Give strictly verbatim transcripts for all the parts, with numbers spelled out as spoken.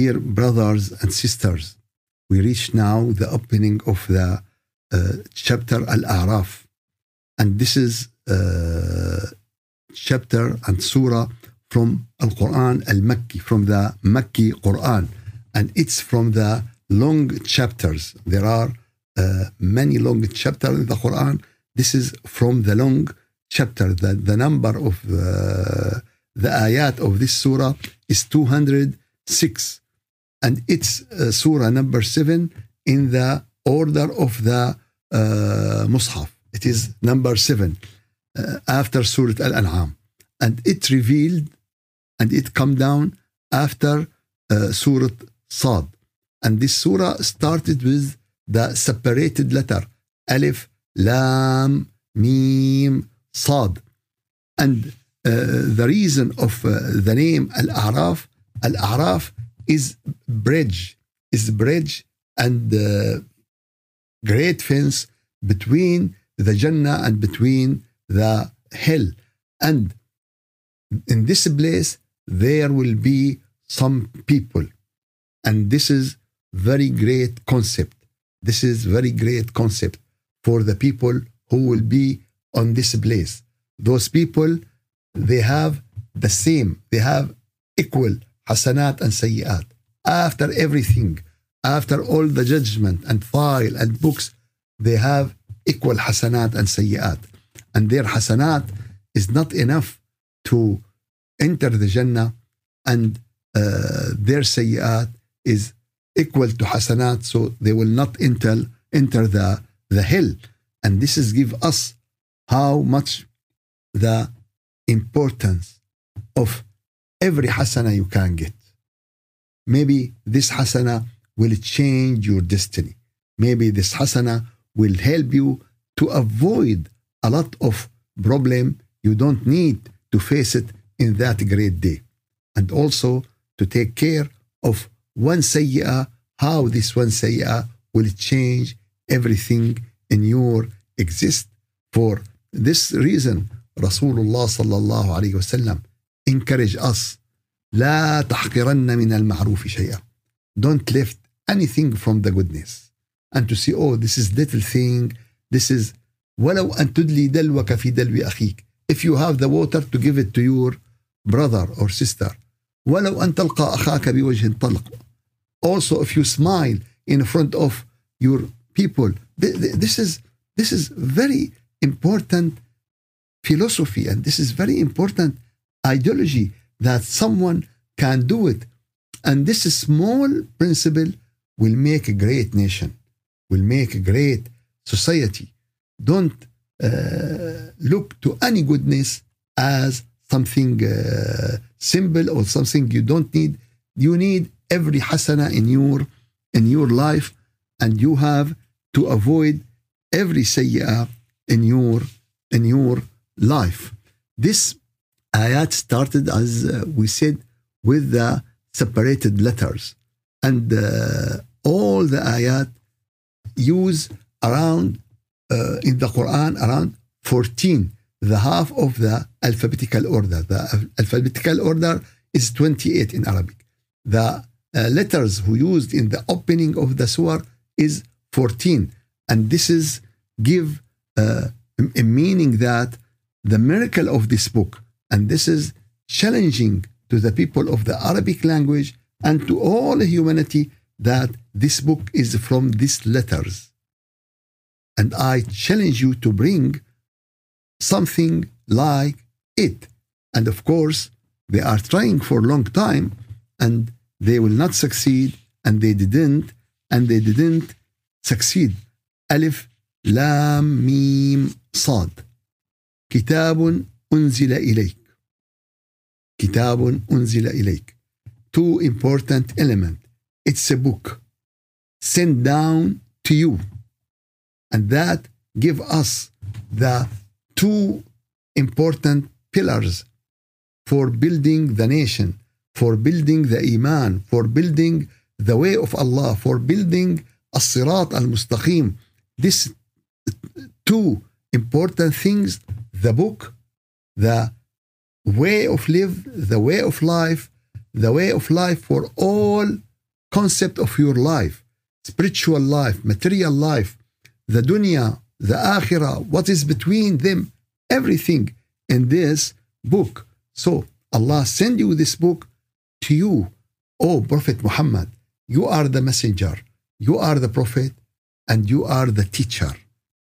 Dear brothers and sisters, we reach now the opening of the uh, chapter Al-A'raf. And this is uh, chapter and surah from Al-Quran Al-Makki, from the Makki Quran. And it's from the long chapters. There are uh, many long chapters in the Quran. This is from the long chapter. The, the number of the, the ayat of this surah is two hundred six. And it's uh, surah number seven in the order of the uh, mushaf. It is number seven uh, after Surah Al-An'am. And it revealed and it come down after uh, Surah Sad. And this surah started with the separated letter. Alif, lam, meem, sad. And uh, the reason of uh, the name Al-A'raf, Al-A'raf is bridge, is bridge and uh, great fence between the Jannah and between the hell. And in this place, there will be some people. And this is very great concept. This is very great concept for the people who will be on this place. Those people, they have the same, they have equal Hasanat and Sayyidat. After everything, after all the judgment and file and books, they have equal Hasanat and Sayyidat. And their Hasanat is not enough to enter the Jannah, and uh, their Sayyidat is equal to Hasanat, so they will not enter, enter the, the hell. And this is give us how much the importance of every hasana you can get. Maybe this hasana will change your destiny. Maybe this hasana will help you to avoid a lot of problem you don't need to face it in that great day. And also to take care of one sayya, how this one sayya will change everything in your exist. For this reason, Rasulullah sallallahu alayhi wa sallam encourage us, لا تحقرن من المعروف شيئا. Don't lift anything from the goodness. And to see, oh, this is little thing, this is ولو أن تدلي دلوك في دلو أخيك. If you have the water, to give it to your brother or sister. ولو أن تلقى أخاك بوجه طلق. Also, if you smile in front of your people. This is, this is very important philosophy, and this is very important ideology that someone can do it. And this small principle will make a great nation, will make a great society. Don't uh, look to any goodness as something uh, simple or something you don't need. You need every hasana in your, in your life, and you have to avoid every sayya in your, in your life. This ayat started, as uh, we said, with the separated letters, and uh, all the ayat use around uh, in the Quran around fourteen, the half of the alphabetical order. The alphabetical order is twenty-eight in Arabic. The uh, letters who used in the opening of the surah is fourteen, and this is give uh, a meaning that the miracle of this book. And this is challenging to the people of the Arabic language and to all humanity that this book is from these letters. And I challenge you to bring something like it. And of course, they are trying for a long time, and they will not succeed, and they didn't, and they didn't succeed. Alif, lam, mim, sad. Kitabun أنزل إليك. كتاب أنزل إليك. Two important elements. It's a book sent down to you. And that give us the two important pillars for building the nation, for building the iman, for building the way of Allah, for building al-sirat al-mustaqim. These two important things, the book, the way of live, the way of life, the way of life for all concept of your life, spiritual life, material life, the dunya, the akhirah, what is between them, everything in this book. So Allah send you this book to you, O Prophet Muhammad. You are the messenger, you are the prophet, and you are the teacher.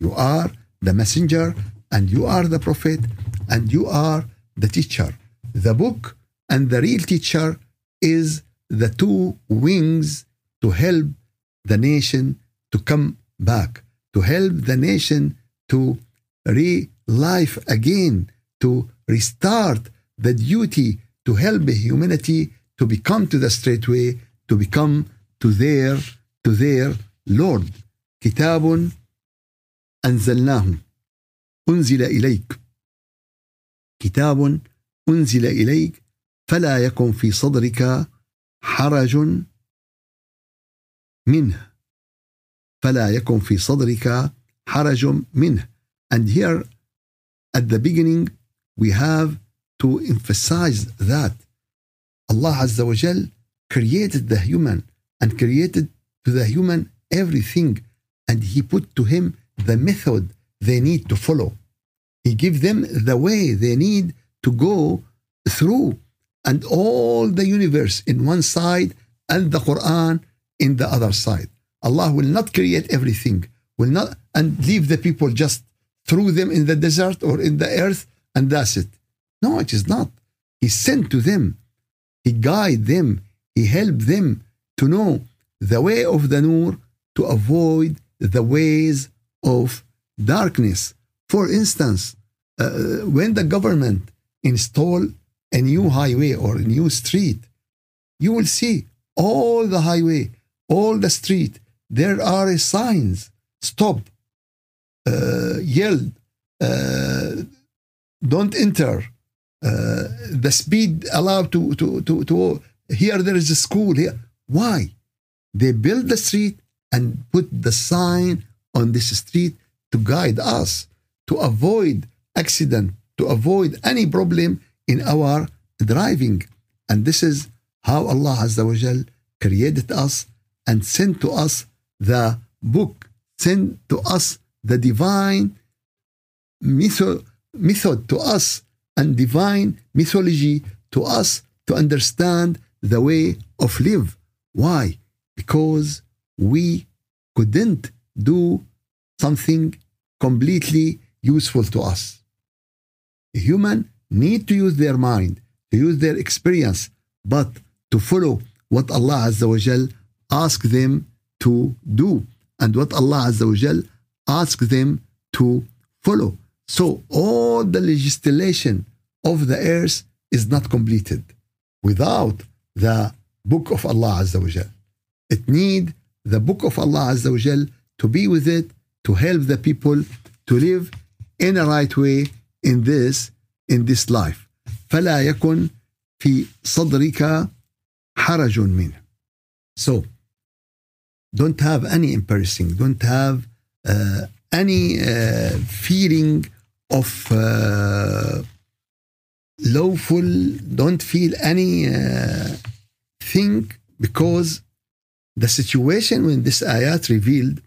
You are the messenger, and you are the prophet, and you are the teacher. The book and the real teacher is the two wings to help the nation to come back, to help the nation to re-life again, to restart the duty to help humanity to become to the straight way, to become to their, to their Lord. كتاب أنزلناه أنزل إليك كتاب أنزل إليك فلا يكن في صدرك حرج منه فلا يكن في صدرك حرج منه. And here at the beginning we have to emphasize that Allah Azza wa Jal created the human and created to the human everything, and He put to him the method they need to follow. He gave them the way they need to go through, and all the universe in one side and the Quran in the other side. Allah will not create everything, will not and leave the people just throw them in the desert or in the earth and that's it. No, it is not. He sent to them, He guided them, He helped them to know the way of the Nur, to avoid the ways of darkness. For instance, uh, when the government install a new highway or a new street, you will see all the highway, all the street, there are signs, stop, uh, yell, uh, don't enter, uh, the speed allowed to, to, to, to, here there is a school here. Why? They build the street and put the sign on this street to guide us, to avoid accident, to avoid any problem in our driving. And this is how Allah Azza wa Jal created us and sent to us the book, sent to us the divine method, method to us and divine mythology to us to understand the way of live. Why? Because we couldn't do something completely useful to us. Human need to use their mind, to use their experience, but to follow what Allah Azza wa Jal asked them to do and what Allah Azza wa Jal asked them to follow. So all the legislation of the earth is not completed without the book of Allah Azza wa Jal. It need the book of Allah Azza wa Jal to be with it, to help the people to live in a right way in this, in this life. فلا يكن في صدرك حرج منه. So, don't have any embarrassing, don't have uh, any uh, feeling of uh, lawful, don't feel any uh, thing, because the situation when this ayat revealed,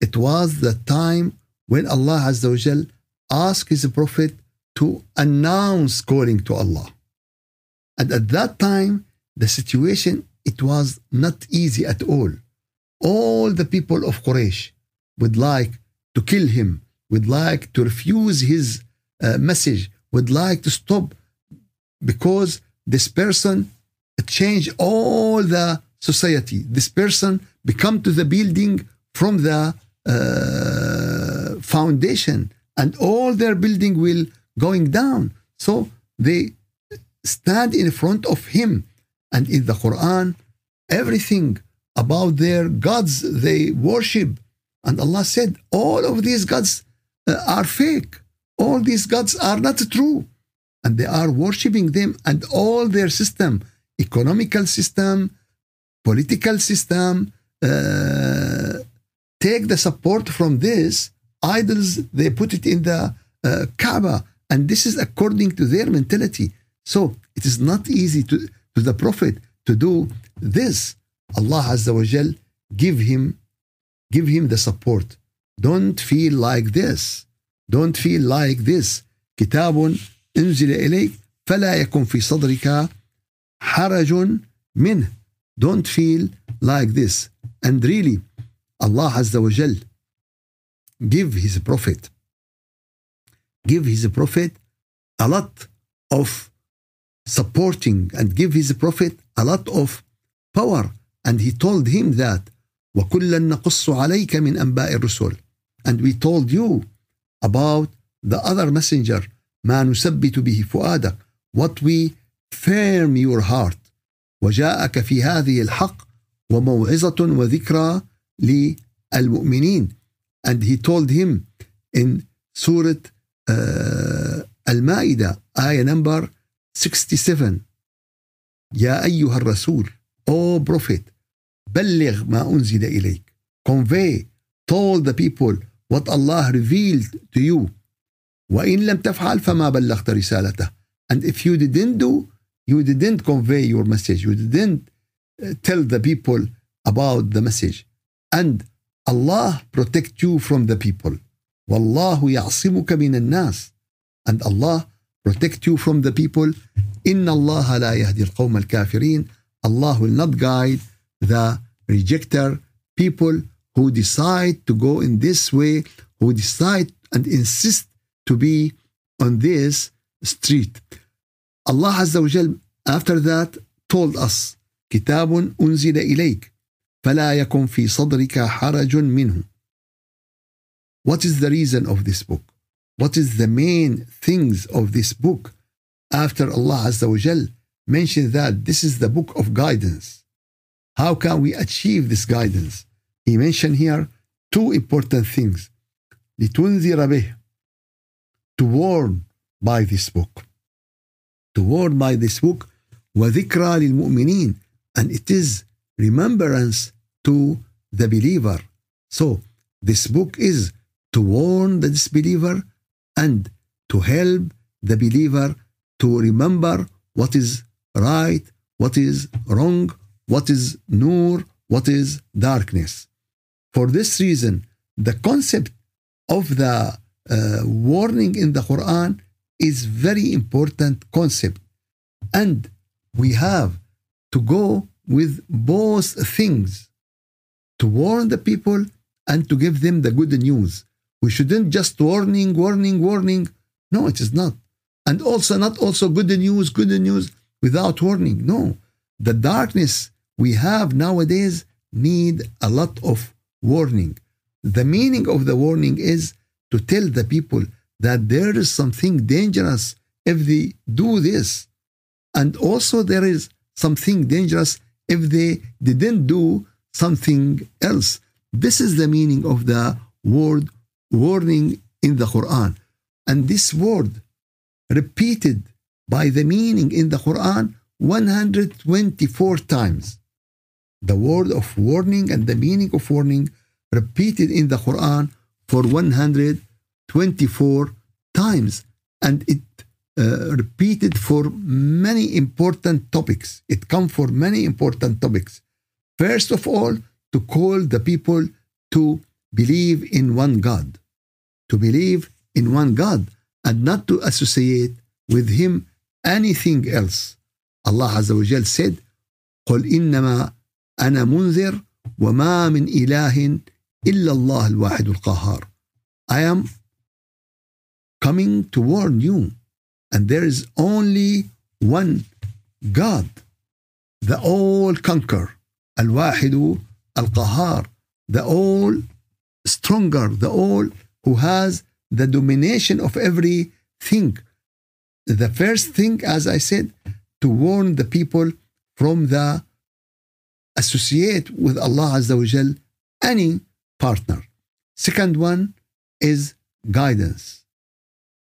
it was the time when Allah Azza wa Jal asked His Prophet to announce calling to Allah. And at that time, the situation, it was not easy at all. All the people of Quraysh would like to kill him, would like to refuse his uh, message, would like to stop, because this person changed all the society. This person become to the building from the uh, foundation, and all their building will going down. So they stand in front of him, and in the Quran, everything about their gods they worship. And Allah said, all of these gods uh, are fake. All these gods are not true. And they are worshiping them, and all their system, economical system, political system, uh, take the support from this idols, they put it in the uh, Kaaba, and this is according to their mentality. So it is not easy to, to the Prophet to do this, Allah Azza wa Jal give him give him the support. Don't feel like this. Don't feel like this. كتاب أنزل إليك فلا يكن في صدرك حرج منه. Don't feel like this. And really, Allah Azza wa Jal give his prophet give his prophet a lot of supporting and give his prophet a lot of power. And he told him that وَكُلًّا نَقُصُّ عَلَيْكَ مِنْ أَنْبَاءِ الرُّسُلِ. And we told you about the other messenger مَا نُثَبِّتُ بِهِ فُؤَادَكَ, what we firm your heart. وَجَاءَكَ فِي هَذِهِ الْحَقِّ وَمَوْعِظَةٌ وَذِكْرَى لِلْمُؤْمِنِينَ. And he told him in Surah uh, Al-Ma'idah, ayah number sixty-seven, يَا أَيُّهَا الرَّسُولِ, O Prophet, بلغ ما أنزل إليك, convey, told the people what Allah revealed to you. وإن لم تفعل فما بلغت رسالته. And if you didn't do, you didn't convey your message, you didn't tell the people about the message. And Allah protect you from the people. والله يعصمك من الناس. And Allah protect you from the people. إن الله لا يهدي القوم الكافرين. Allah will not guide the rejecter, people who decide to go in this way, who decide and insist to be on this street. Allah Azza wa Jal after that told us كتاب أنزل إليك فلا يكن في صدرك حرج منه. What is the reason of this book? What is the main things of this book? After Allah Azza wa Jal mentioned that this is the book of guidance, how can we achieve this guidance? He mentioned here two important things. لِتُنْذِرَ بِهِ, to warn by this book. To warn by this book. وَذِكْرَى لِلْمُؤْمِنِينَ, and it is remembrance to the believer. So this book is to warn the disbeliever and to help the believer to remember what is right, what is wrong, what is Nur, what is darkness. For this reason, the concept of the uh, warning in the Quran is very important concept. And we have to go with both things, to warn the people and to give them the good news. We shouldn't just warning, warning, warning. No, it is not. And also not also good news, good news without warning. No, the darkness we have nowadays need a lot of warning. The meaning of the warning is to tell the people that there is something dangerous if they do this. And also there is something dangerous if they didn't do something else. This is the meaning of the word warning in the Quran. And this word repeated by the meaning in the Quran one hundred twenty-four times. The word of warning and the meaning of warning repeated in the Quran for one hundred twenty-four times, and it uh, repeated for many important topics. It comes for many important topics. First of all, to call the people to believe in one God, to believe in one God and not to associate with him anything else. Allah Azza wa Jal said, قُلْ إِنَّمَا أنا منذر وما من إله إلا الله الواحد القهار. I am coming to warn you, and there is only one God, the all conqueror, الواحد القهار, the all stronger, the all who has the domination of everything. The first thing, as I said, to warn the people from the associate with Allah Azza wa Jal any partner. Second one is guidance.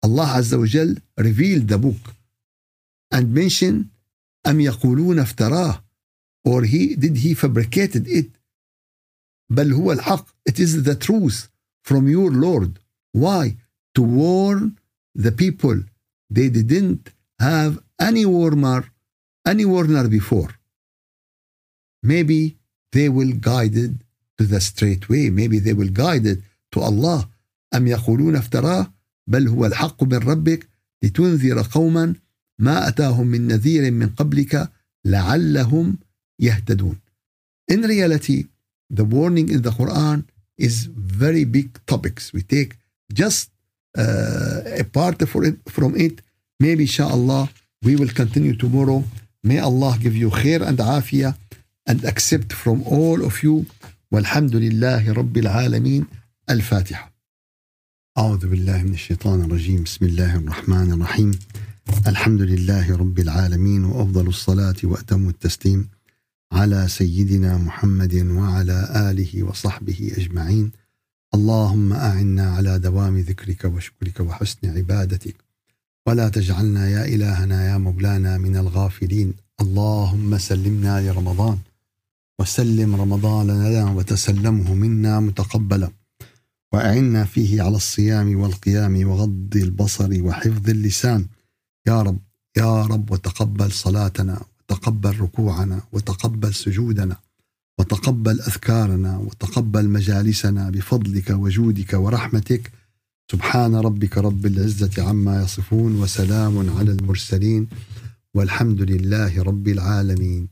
Allah Azza wa Jal revealed the book and mentioned أَمْ يَقُولُونَ افْتَرَاهُ, or he did he fabricated it. بَلْ هُوَ الْحَقِّ, it is the truth from your Lord. Why? To warn the people. They didn't have any warmer, any warner before. Maybe they will guide it to the straight way. Maybe they will guide it to Allah. أم يقولون افتراه بل هو الحق من ربك لتنذر قوما ما أتاهم من نذير من قبلك لعلهم يهتدون. In reality, the warning in the Quran is very big topics. We take just uh, a part for it, from it. Maybe inshallah we will continue tomorrow. May Allah give you khair and afiyah and accept from all of you. والحمد لله رب العالمين. الفاتحة. أعوذ بالله من الشيطان الرجيم. بسم الله الرحمن الرحيم. الحمد لله رب العالمين وأفضل الصلاة وأتم التسليم على سيدنا محمد وعلى آله وصحبه أجمعين. اللهم أعنا على دوام ذكرك وشكرك وحسن عبادتك ولا تجعلنا يا إلهنا يا مولانا من الغافلين. اللهم سلمنا لرمضان وسلم رمضان لنا وتسلمه منا متقبلا وأعنا فيه على الصيام والقيام وغض البصر وحفظ اللسان. يا رب يا رب وتقبل صلاتنا وتقبل ركوعنا وتقبل سجودنا وتقبل أذكارنا وتقبل مجالسنا بفضلك وجودك ورحمتك. سبحان ربك رب العزة عما يصفون وسلام على المرسلين والحمد لله رب العالمين.